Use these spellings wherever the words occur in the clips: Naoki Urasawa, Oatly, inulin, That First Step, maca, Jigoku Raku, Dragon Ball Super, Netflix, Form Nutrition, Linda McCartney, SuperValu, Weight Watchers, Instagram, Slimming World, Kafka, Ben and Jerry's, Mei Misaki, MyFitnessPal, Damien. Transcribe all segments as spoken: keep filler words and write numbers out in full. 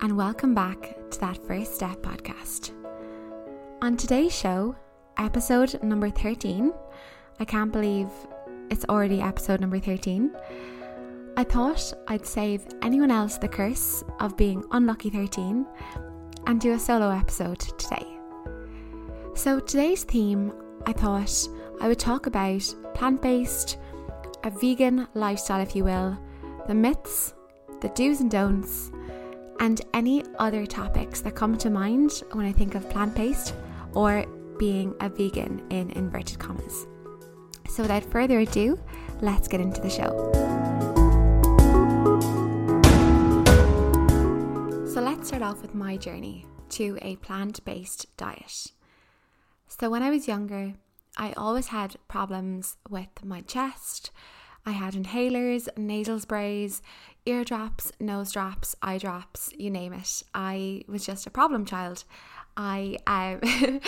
and welcome back to That First Step podcast. On today's show, episode number thirteen, I can't believe it's already episode number thirteen, I thought I'd save anyone else the curse of being unlucky thirteen and do a solo episode today. So today's theme, I thought I would talk about plant-based, a vegan lifestyle if you will, the myths, the do's and don'ts, and any other topics that come to mind when I think of plant-based or being a vegan in inverted commas. So without further ado, let's get into the show. So let's start off with my journey to a plant-based diet. So when I was younger, I always had problems with my chest. I had inhalers, nasal sprays, ear drops, nose drops, eye drops, you name it. I was just a problem child. I um,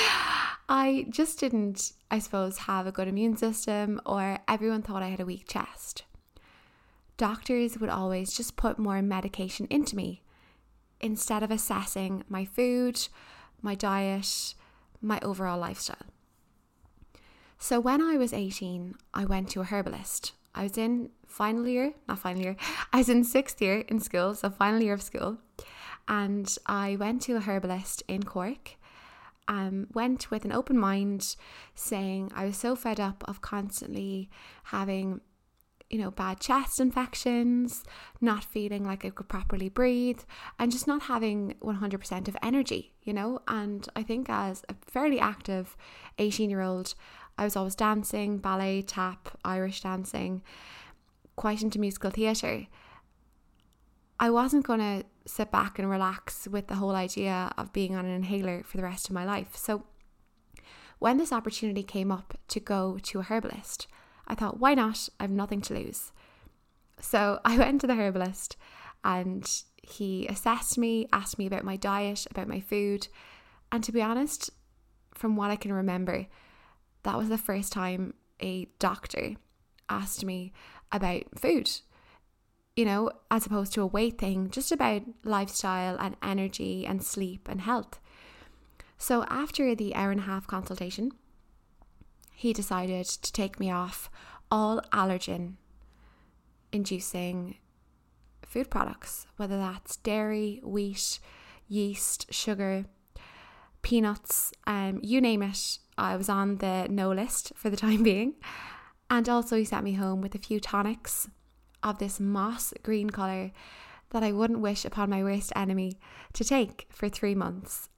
I just didn't, I suppose, have a good immune system, or everyone thought I had a weak chest. Doctors would always just put more medication into me instead of assessing my food, my diet, my overall lifestyle. So when I was eighteen, I went to a herbalist. I was in final year, not final year, I was in sixth year in school, so final year of school. And I went to a herbalist in Cork, um, went with an open mind, saying I was so fed up of constantly having, you know, bad chest infections, not feeling like I could properly breathe, and just not having one hundred percent of energy, you know. And I think as a fairly active eighteen-year-old, I was always dancing, ballet, tap, Irish dancing, quite into musical theatre. I wasn't going to sit back and relax with the whole idea of being on an inhaler for the rest of my life. So when this opportunity came up to go to a herbalist, I thought, why not? I have nothing to lose. So I went to the herbalist and he assessed me, asked me about my diet, about my food. And to be honest, from what I can remember, that was the first time a doctor asked me about food, you know, as opposed to a weight thing, just about lifestyle and energy and sleep and health. So after the hour and a half consultation, he decided to take me off all allergen-inducing food products, whether that's dairy, wheat, yeast, sugar, peanuts, um, you name it. I was on the no list for the time being. And also he sent me home with a few tonics of this moss green colour that I wouldn't wish upon my worst enemy to take for three months.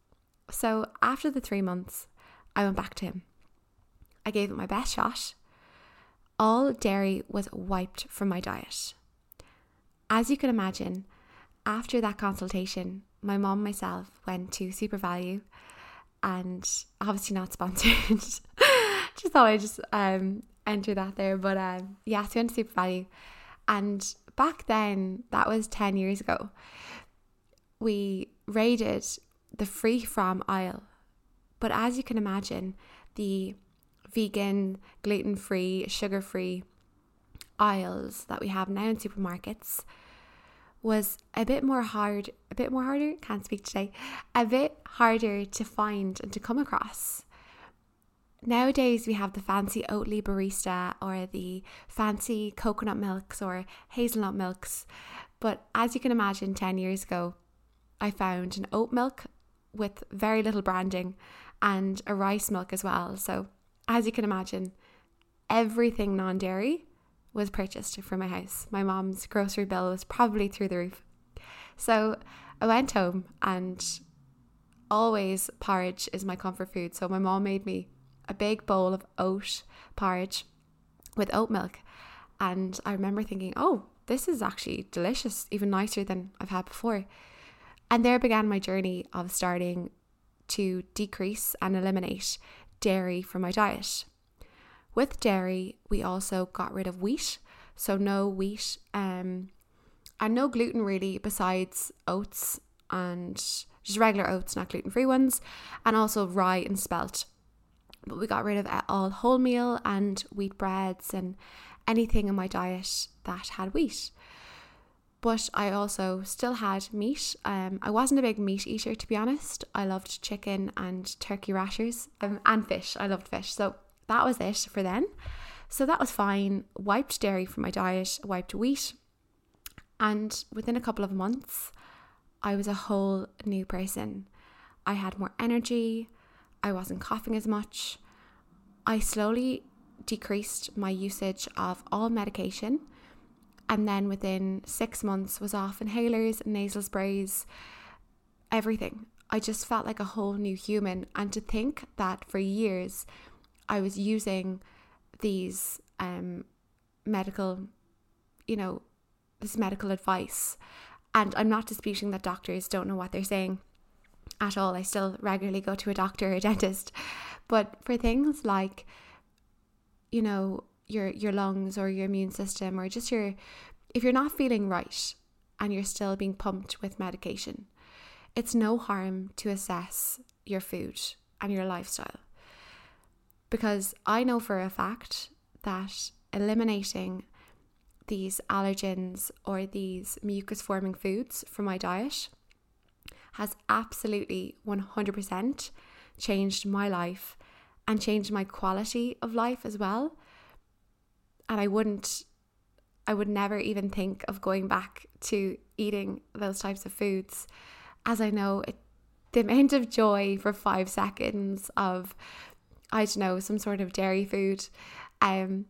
So after the three months, I went back to him. I gave it my best shot. All dairy was wiped from my diet. As you can imagine, after that consultation, my mom and myself went to SuperValu, and obviously not sponsored. just thought I'd just um, enter that there. But um, yeah, so we went to SuperValu. And back then, that was ten years ago, we raided the free from aisle. But as you can imagine, the vegan, gluten-free, sugar-free aisles that we have now in supermarkets was a bit more hard, a bit more harder, can't speak today, a bit harder to find and to come across. Nowadays we have the fancy Oatly barista or the fancy coconut milks or hazelnut milks, but as you can imagine, ten years ago, I found an oat milk with very little branding and a rice milk as well. So as you can imagine, everything non-dairy was purchased for my house. My mom's grocery bill was probably through the roof. So I went home, and always porridge is my comfort food. So my mom made me a big bowl of oat porridge with oat milk. And I remember thinking, oh, this is actually delicious, even nicer than I've had before. And there began my journey of starting to decrease and eliminate dairy from my diet. With dairy, we also got rid of wheat, so no wheat um, and no gluten really, besides oats and just regular oats, not gluten-free ones, and also rye and spelt. But we got rid of all wholemeal and wheat breads and anything in my diet that had wheat. But I also still had meat. Um, I wasn't a big meat eater, to be honest. I loved chicken and turkey rashers um, and fish. I loved fish. So that was it for then. So that was fine. Wiped dairy from my diet, wiped wheat. And within a couple of months, I was a whole new person. I had more energy. I wasn't coughing as much. I slowly decreased my usage of all medication. And then within six months was off inhalers, nasal sprays, everything. I just felt like a whole new human. And to think that for years I was using these um, medical, you know, this medical advice. And I'm not disputing that doctors don't know what they're saying at all. I still regularly go to a doctor or a dentist. But for things like, you know, your your lungs or your immune system, or just your, if you're not feeling right and you're still being pumped with medication, it's no harm to assess your food and your lifestyle. Because I know for a fact that eliminating these allergens or these mucus forming foods from my diet has absolutely one hundred percent changed my life and changed my quality of life as well. And I wouldn't, I would never even think of going back to eating those types of foods, as I know it, the amount of joy for five seconds of, I don't know, some sort of dairy food. Um,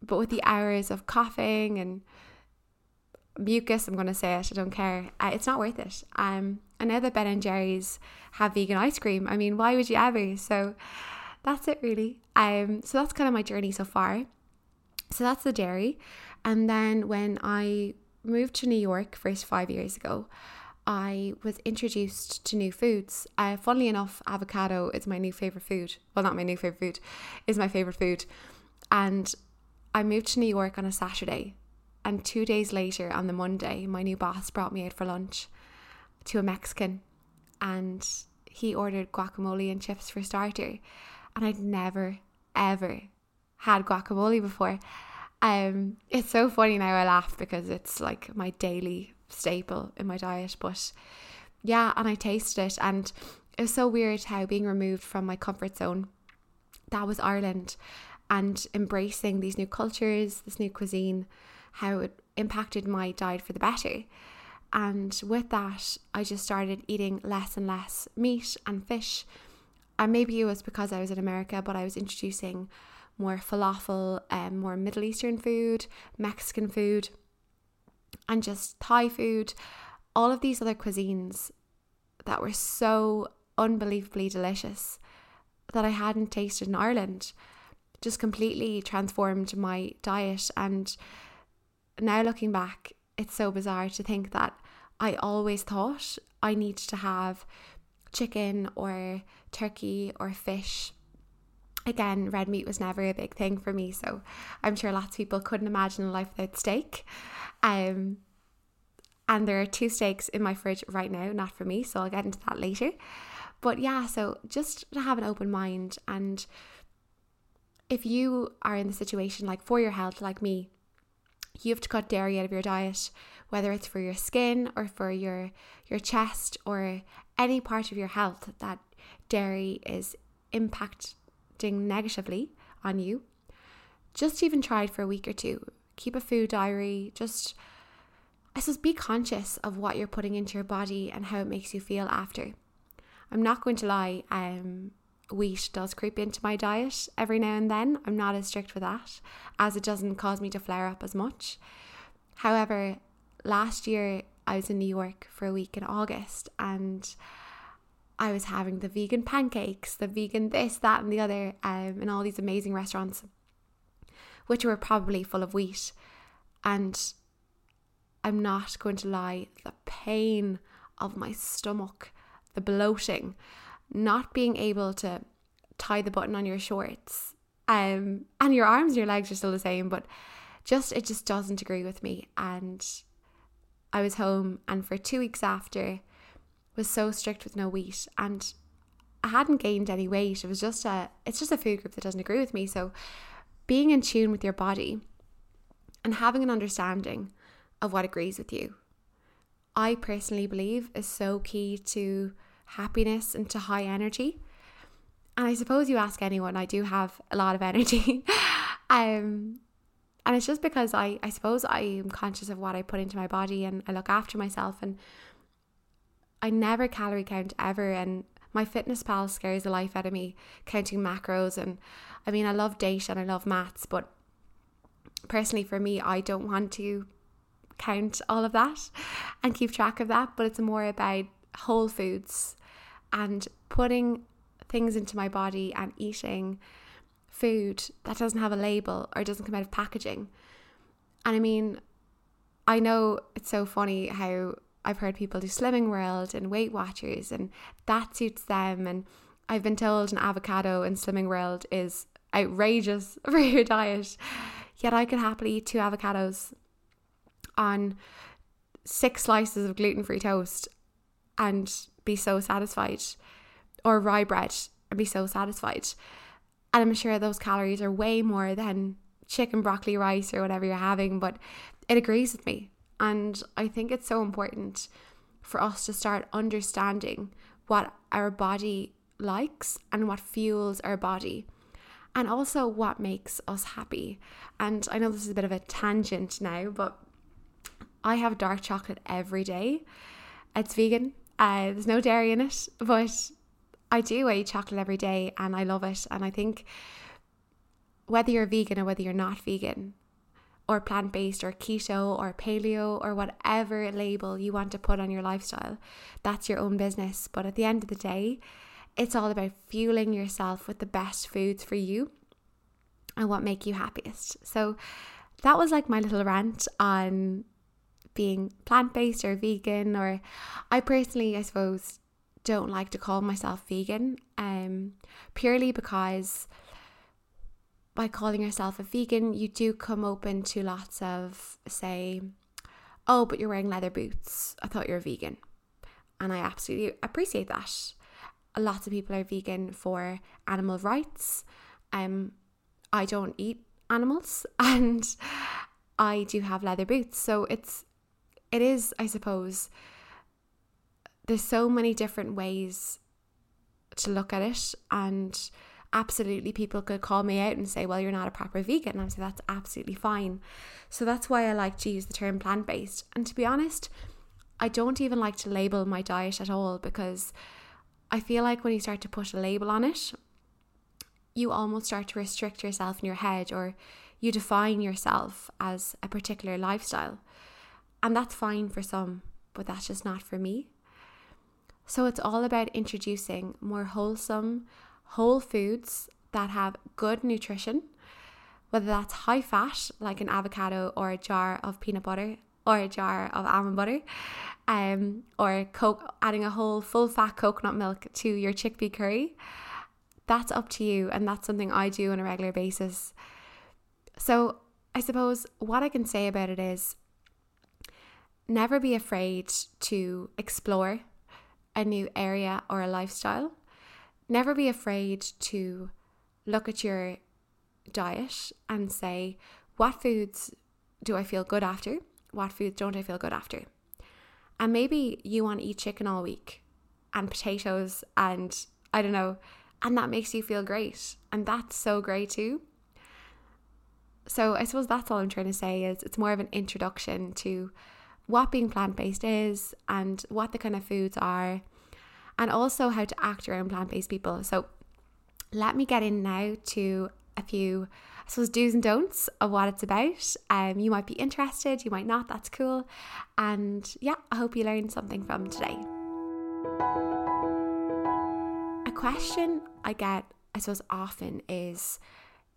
but with the hours of coughing and mucus, I'm going to say it, I don't care. Uh, it's not worth it. Um, I know that Ben and Jerry's have vegan ice cream. I mean, why would you ever? So that's it really. Um, so that's kind of my journey so far. So that's the dairy. And then when I moved to New York first five years ago, I was introduced to new foods. Uh, funnily enough, avocado is my new favorite food. Well, not my new favorite food, is my favorite food. And I moved to New York on a Saturday. And two days later, on the Monday, my new boss brought me out for lunch to a Mexican. And he ordered guacamole and chips for starter. And I'd never, ever had guacamole before. Um, it's so funny now, I laugh because it's like my daily staple in my diet. But yeah, and I tasted it, and it was so weird how being removed from my comfort zone, that was Ireland, and embracing these new cultures, this new cuisine, how it impacted my diet for the better. And with that, I just started eating less and less meat and fish. And maybe it was because I was in America, but I was introducing more falafel, um, more Middle Eastern food, Mexican food, and just Thai food, all of these other cuisines that were so unbelievably delicious that I hadn't tasted in Ireland, just completely transformed my diet. And now looking back, it's so bizarre to think that I always thought I need to have chicken or turkey or fish. Again, red meat was never a big thing for me, so I'm sure lots of people couldn't imagine a life without steak. Um, and there are two steaks in my fridge right now, not for me, so I'll get into that later. But yeah, so just to have an open mind, and if you are in the situation, like for your health, like me, you have to cut dairy out of your diet, whether it's for your skin or for your, your chest or any part of your health that dairy is impacted negatively on you. Just even try it for a week or two. Keep a food diary. Just, I suppose, be conscious of what you're putting into your body and how it makes you feel after. I'm not going to lie, um, wheat does creep into my diet every now and then. I'm not as strict with that, as it doesn't cause me to flare up as much. However, last year I was in New York for a week in August, and I was having the vegan pancakes, the vegan this, that and the other, um, in all these amazing restaurants, which were probably full of wheat. And I'm not going to lie, the pain of my stomach, the bloating, not being able to tie the button on your shorts, um, and your arms and your legs are still the same, but just it just doesn't agree with me. And I was home, and for two weeks after, was so strict with no wheat, and I hadn't gained any weight. It was just a, it's just a food group that doesn't agree with me. So being in tune with your body and having an understanding of what agrees with you. I personally believe is so key to happiness and to high energy. And I suppose you ask anyone, I do have a lot of energy. um, and it's just because I, I suppose I am conscious of what I put into my body and I look after myself, and I never calorie count ever. And MyFitnessPal scares the life out of me, counting macros. And I mean, I love data and I love maths, but personally for me, I don't want to count all of that and keep track of that, but it's more about whole foods and putting things into my body and eating food that doesn't have a label or doesn't come out of packaging. And I mean, I know it's so funny how I've heard people do Slimming World and Weight Watchers and that suits them, and I've been told an avocado in Slimming World is outrageous for your diet, yet I could happily eat two avocados on six slices of gluten-free toast and be so satisfied, or rye bread and be so satisfied. And I'm sure those calories are way more than chicken, broccoli, rice or whatever you're having, but it agrees with me. And I think it's so important for us to start understanding what our body likes and what fuels our body, and also what makes us happy. And I know this is a bit of a tangent now, but I have dark chocolate every day. It's vegan. Uh, there's no dairy in it, but I do eat chocolate every day and I love it. And I think whether you're vegan or whether you're not vegan, or plant-based or keto or paleo or whatever label you want to put on your lifestyle, that's your own business. But at the end of the day, it's all about fueling yourself with the best foods for you and what make you happiest. So that was like my little rant on being plant-based or vegan, or I personally, I suppose, don't like to call myself vegan, um, purely because by calling yourself a vegan, you do come open to lots of, say, oh, but you're wearing leather boots, I thought you were vegan. And I absolutely appreciate that. Lots of people are vegan for animal rights. Um, I don't eat animals and I do have leather boots, so it's It is, I suppose, there's so many different ways to look at it, and absolutely people could call me out and say, well, you're not a proper vegan, and I'm saying that's absolutely fine. So that's why I like to use the term plant-based. And to be honest, I don't even like to label my diet at all, because I feel like when you start to put a label on it, you almost start to restrict yourself in your head, or you define yourself as a particular lifestyle. And that's fine for some, but that's just not for me. So it's all about introducing more wholesome, whole foods that have good nutrition, whether that's high fat, like an avocado or a jar of peanut butter or a jar of almond butter, um, or co- adding a whole full fat coconut milk to your chickpea curry. That's up to you, and that's something I do on a regular basis. So I suppose what I can say about it is, never be afraid to explore a new area or a lifestyle. Never be afraid to look at your diet and say, what foods do I feel good after? What foods don't I feel good after? And maybe you want to eat chicken all week and potatoes and I don't know, and that makes you feel great. And that's so great too. So I suppose that's all I'm trying to say is it's more of an introduction to what being plant-based is and what the kind of foods are, and also how to act around plant-based people. So let me get in now to a few, I suppose, do's and don'ts of what it's about. Um, you might be interested, you might not, that's cool. And yeah, I hope you learned something from today. A question I get, I suppose, often is,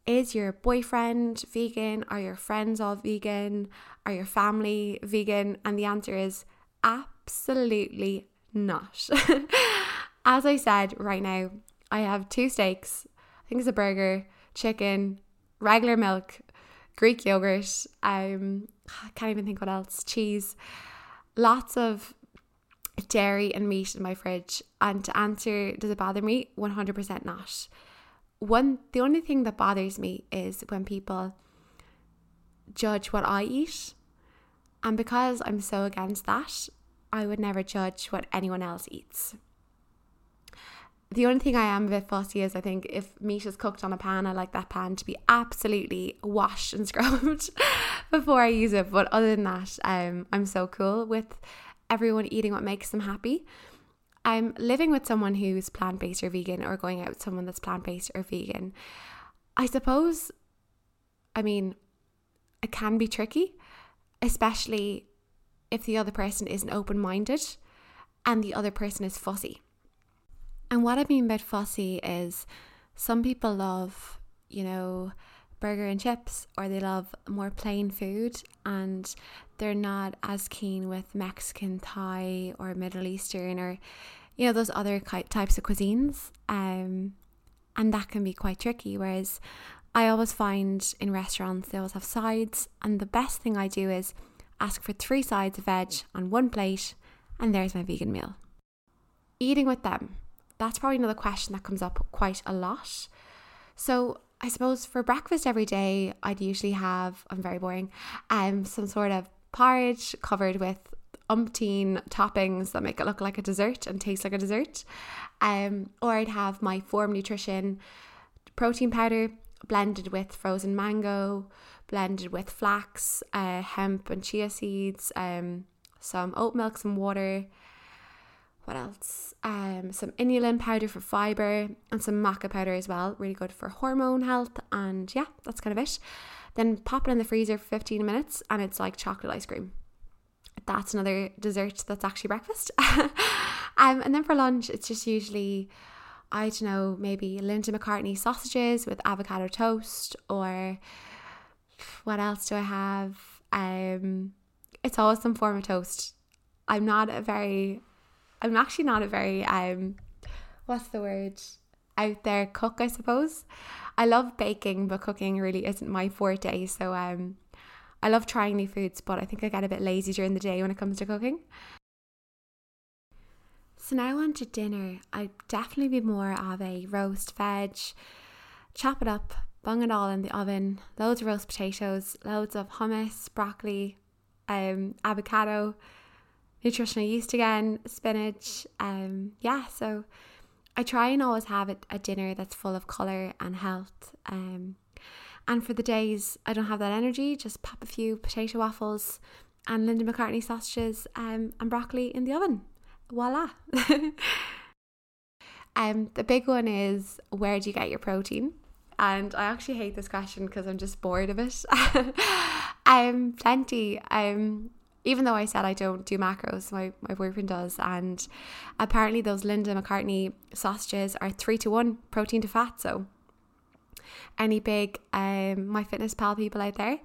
is your boyfriend vegan? Are your friends all vegan? Are your family vegan? And the answer is absolutely not. As I said, right now, I have two steaks. I think it's a burger, chicken, regular milk, Greek yogurt. Um, I can't even think what else. Cheese. Lots of dairy and meat in my fridge. And to answer, does it bother me? one hundred percent not. One, the only thing that bothers me is when people judge what I eat And because I'm so against that, I would never judge what anyone else eats. The only thing I am a bit fussy is I think if meat is cooked on a pan, I like that pan to be absolutely washed and scrubbed before I use it. But other than that, um, I'm so cool with everyone eating what makes them happy. I'm living with someone who's plant-based or vegan, or going out with someone that's plant-based or vegan. I suppose, I mean, it can be tricky, especially if the other person isn't open-minded and the other person is fussy. And what I mean by fussy is some people love, you know, burger and chips, or they love more plain food, and they're not as keen with Mexican, Thai, or Middle Eastern, or, you know, those other types of cuisines. Um, and that can be quite tricky. Whereas I always find in restaurants, they always have sides. And the best thing I do is ask for three sides of veg on one plate, and there's my vegan meal. Eating with them. That's probably another question that comes up quite a lot. So I suppose for breakfast every day, I'd usually have, I'm very boring, um, some sort of porridge covered with umpteen toppings that make it look like a dessert and taste like a dessert. Um, or I'd have my Form Nutrition protein powder blended with frozen mango, blended with flax, uh, hemp and chia seeds, um, some oat milk, some water. What else? Um, some inulin powder for fiber, and some maca powder as well. Really good for hormone health. And yeah, that's kind of it. Then pop it in the freezer for fifteen minutes, and it's like chocolate ice cream. That's another dessert that's actually breakfast. um, and then for lunch, it's just usually, I don't know, maybe Linda McCartney sausages with avocado toast, or what else do I have? Um, it's always some form of toast. I'm not a very... I'm actually not a very, um, what's the word, out there cook, I suppose. I love baking, but cooking really isn't my forte. So um, I love trying new foods, but I think I get a bit lazy during the day when it comes to cooking. So now on to dinner. I'd definitely be more of a roast veg, chop it up, bung it all in the oven, loads of roast potatoes, loads of hummus, broccoli, um, avocado, nutritional yeast again, spinach, um, yeah, so I try and always have a, a dinner that's full of colour and health, um, and for the days I don't have that energy, just pop a few potato waffles and Linda McCartney sausages um, and broccoli in the oven, voila. um, the big one is, where do you get your protein? And I actually hate this question because I'm just bored of it. um, plenty, um, even though I said I don't do macros, my, my boyfriend does. And apparently those Linda McCartney sausages are three to one protein to fat. So any big um, MyFitnessPal people out there.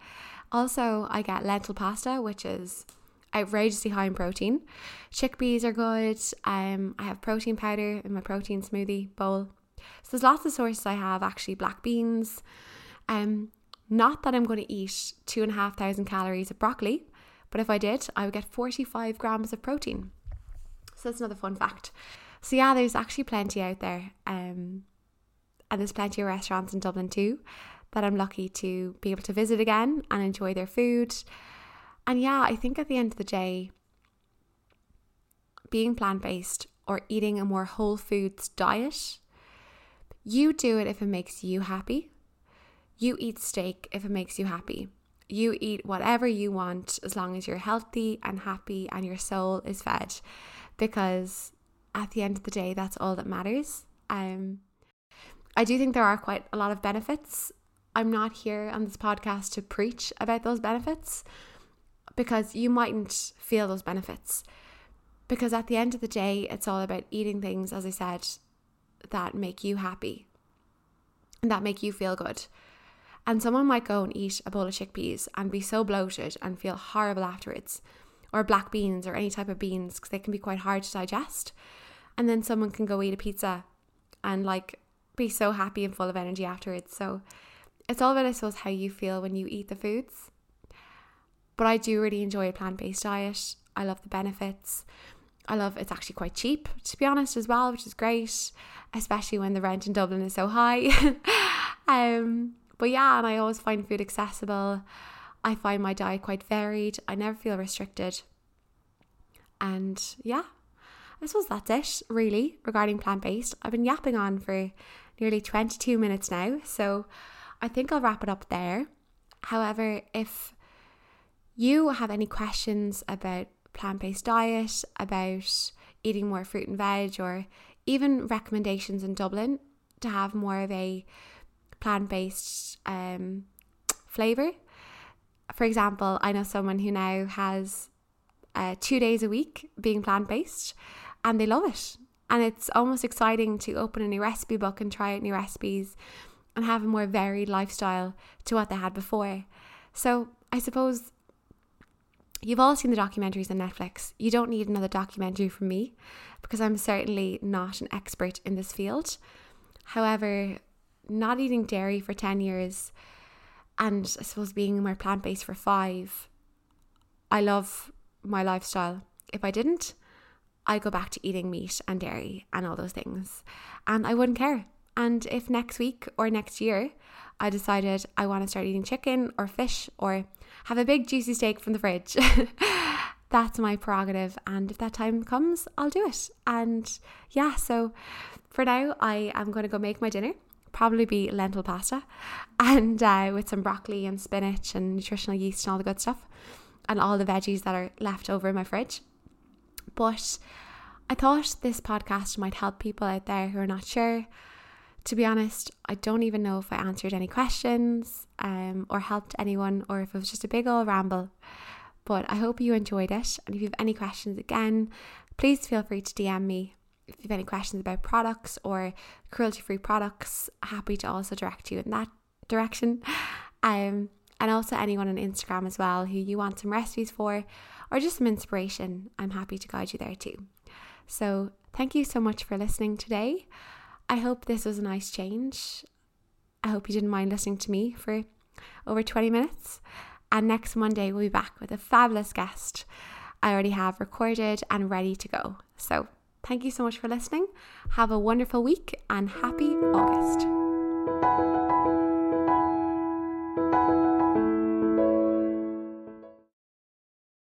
Also, I get lentil pasta, which is outrageously high in protein. Chickpeas are good. Um, I have protein powder in my protein smoothie bowl. So there's lots of sources I have, actually. Black beans. Um, not that I'm going to eat two and a half thousand calories of broccoli, but if I did, I would get forty-five grams of protein. So that's another fun fact. So yeah, there's actually plenty out there. Um, and there's plenty of restaurants in Dublin too that I'm lucky to be able to visit again and enjoy their food. And yeah, I think at the end of the day, being plant-based or eating a more whole foods diet, you do it if it makes you happy. You eat steak if it makes you happy. You eat whatever you want as long as you're healthy and happy and your soul is fed, because at the end of the day, that's all that matters. Um, I do think there are quite a lot of benefits. I'm not here on this podcast to preach about those benefits, because you mightn't feel those benefits, because at the end of the day, it's all about eating things, as I said, that make you happy and that make you feel good. And someone might go and eat a bowl of chickpeas and be so bloated and feel horrible afterwards, or black beans or any type of beans, because they can be quite hard to digest. And then someone can go eat a pizza and like be so happy and full of energy afterwards. So it's all about, I suppose, how you feel when you eat the foods. But I do really enjoy a plant-based diet. I love the benefits. I love it's actually quite cheap, to be honest, as well, which is great, especially when the rent in Dublin is so high. um... But yeah, and I always find food accessible. I find my diet quite varied. I never feel restricted. And yeah, I suppose that's it really regarding plant-based. I've been yapping on for nearly twenty-two minutes now, so I think I'll wrap it up there. However, if you have any questions about plant-based diet, about eating more fruit and veg, or even recommendations in Dublin to have more of a plant-based um, flavour. For example, I know someone who now has uh, two days a week being plant-based, and they love it. And it's almost exciting to open a new recipe book and try out new recipes and have a more varied lifestyle to what they had before. So I suppose you've all seen the documentaries on Netflix. You don't need another documentary from me because I'm certainly not an expert in this field. However, not eating dairy for ten years and I suppose being more plant-based for five, I love my lifestyle. If I didn't, I'd go back to eating meat and dairy and all those things, and I wouldn't care. And if next week or next year I decided I want to start eating chicken or fish or have a big juicy steak from the fridge, that's my prerogative. And if that time comes, I'll do it. And yeah, so for now, I am going to go make my dinner, probably be lentil pasta, and uh, with some broccoli and spinach and nutritional yeast and all the good stuff and all the veggies that are left over in my fridge. But I thought this podcast might help people out there who are not sure. To be honest, I don't even know if I answered any questions um, or helped anyone, or if it was just a big old ramble. But I hope you enjoyed it. And if you have any questions again, please feel free to D M me. If you have any questions about products or cruelty-free products, happy to also direct you in that direction. Um, and also anyone on Instagram as well who you want some recipes for or just some inspiration, I'm happy to guide you there too. So thank you so much for listening today. I hope this was a nice change. I hope you didn't mind listening to me for over twenty minutes. And next Monday, we'll be back with a fabulous guest I already have recorded and ready to go. So thank you so much for listening. Have a wonderful week and happy August.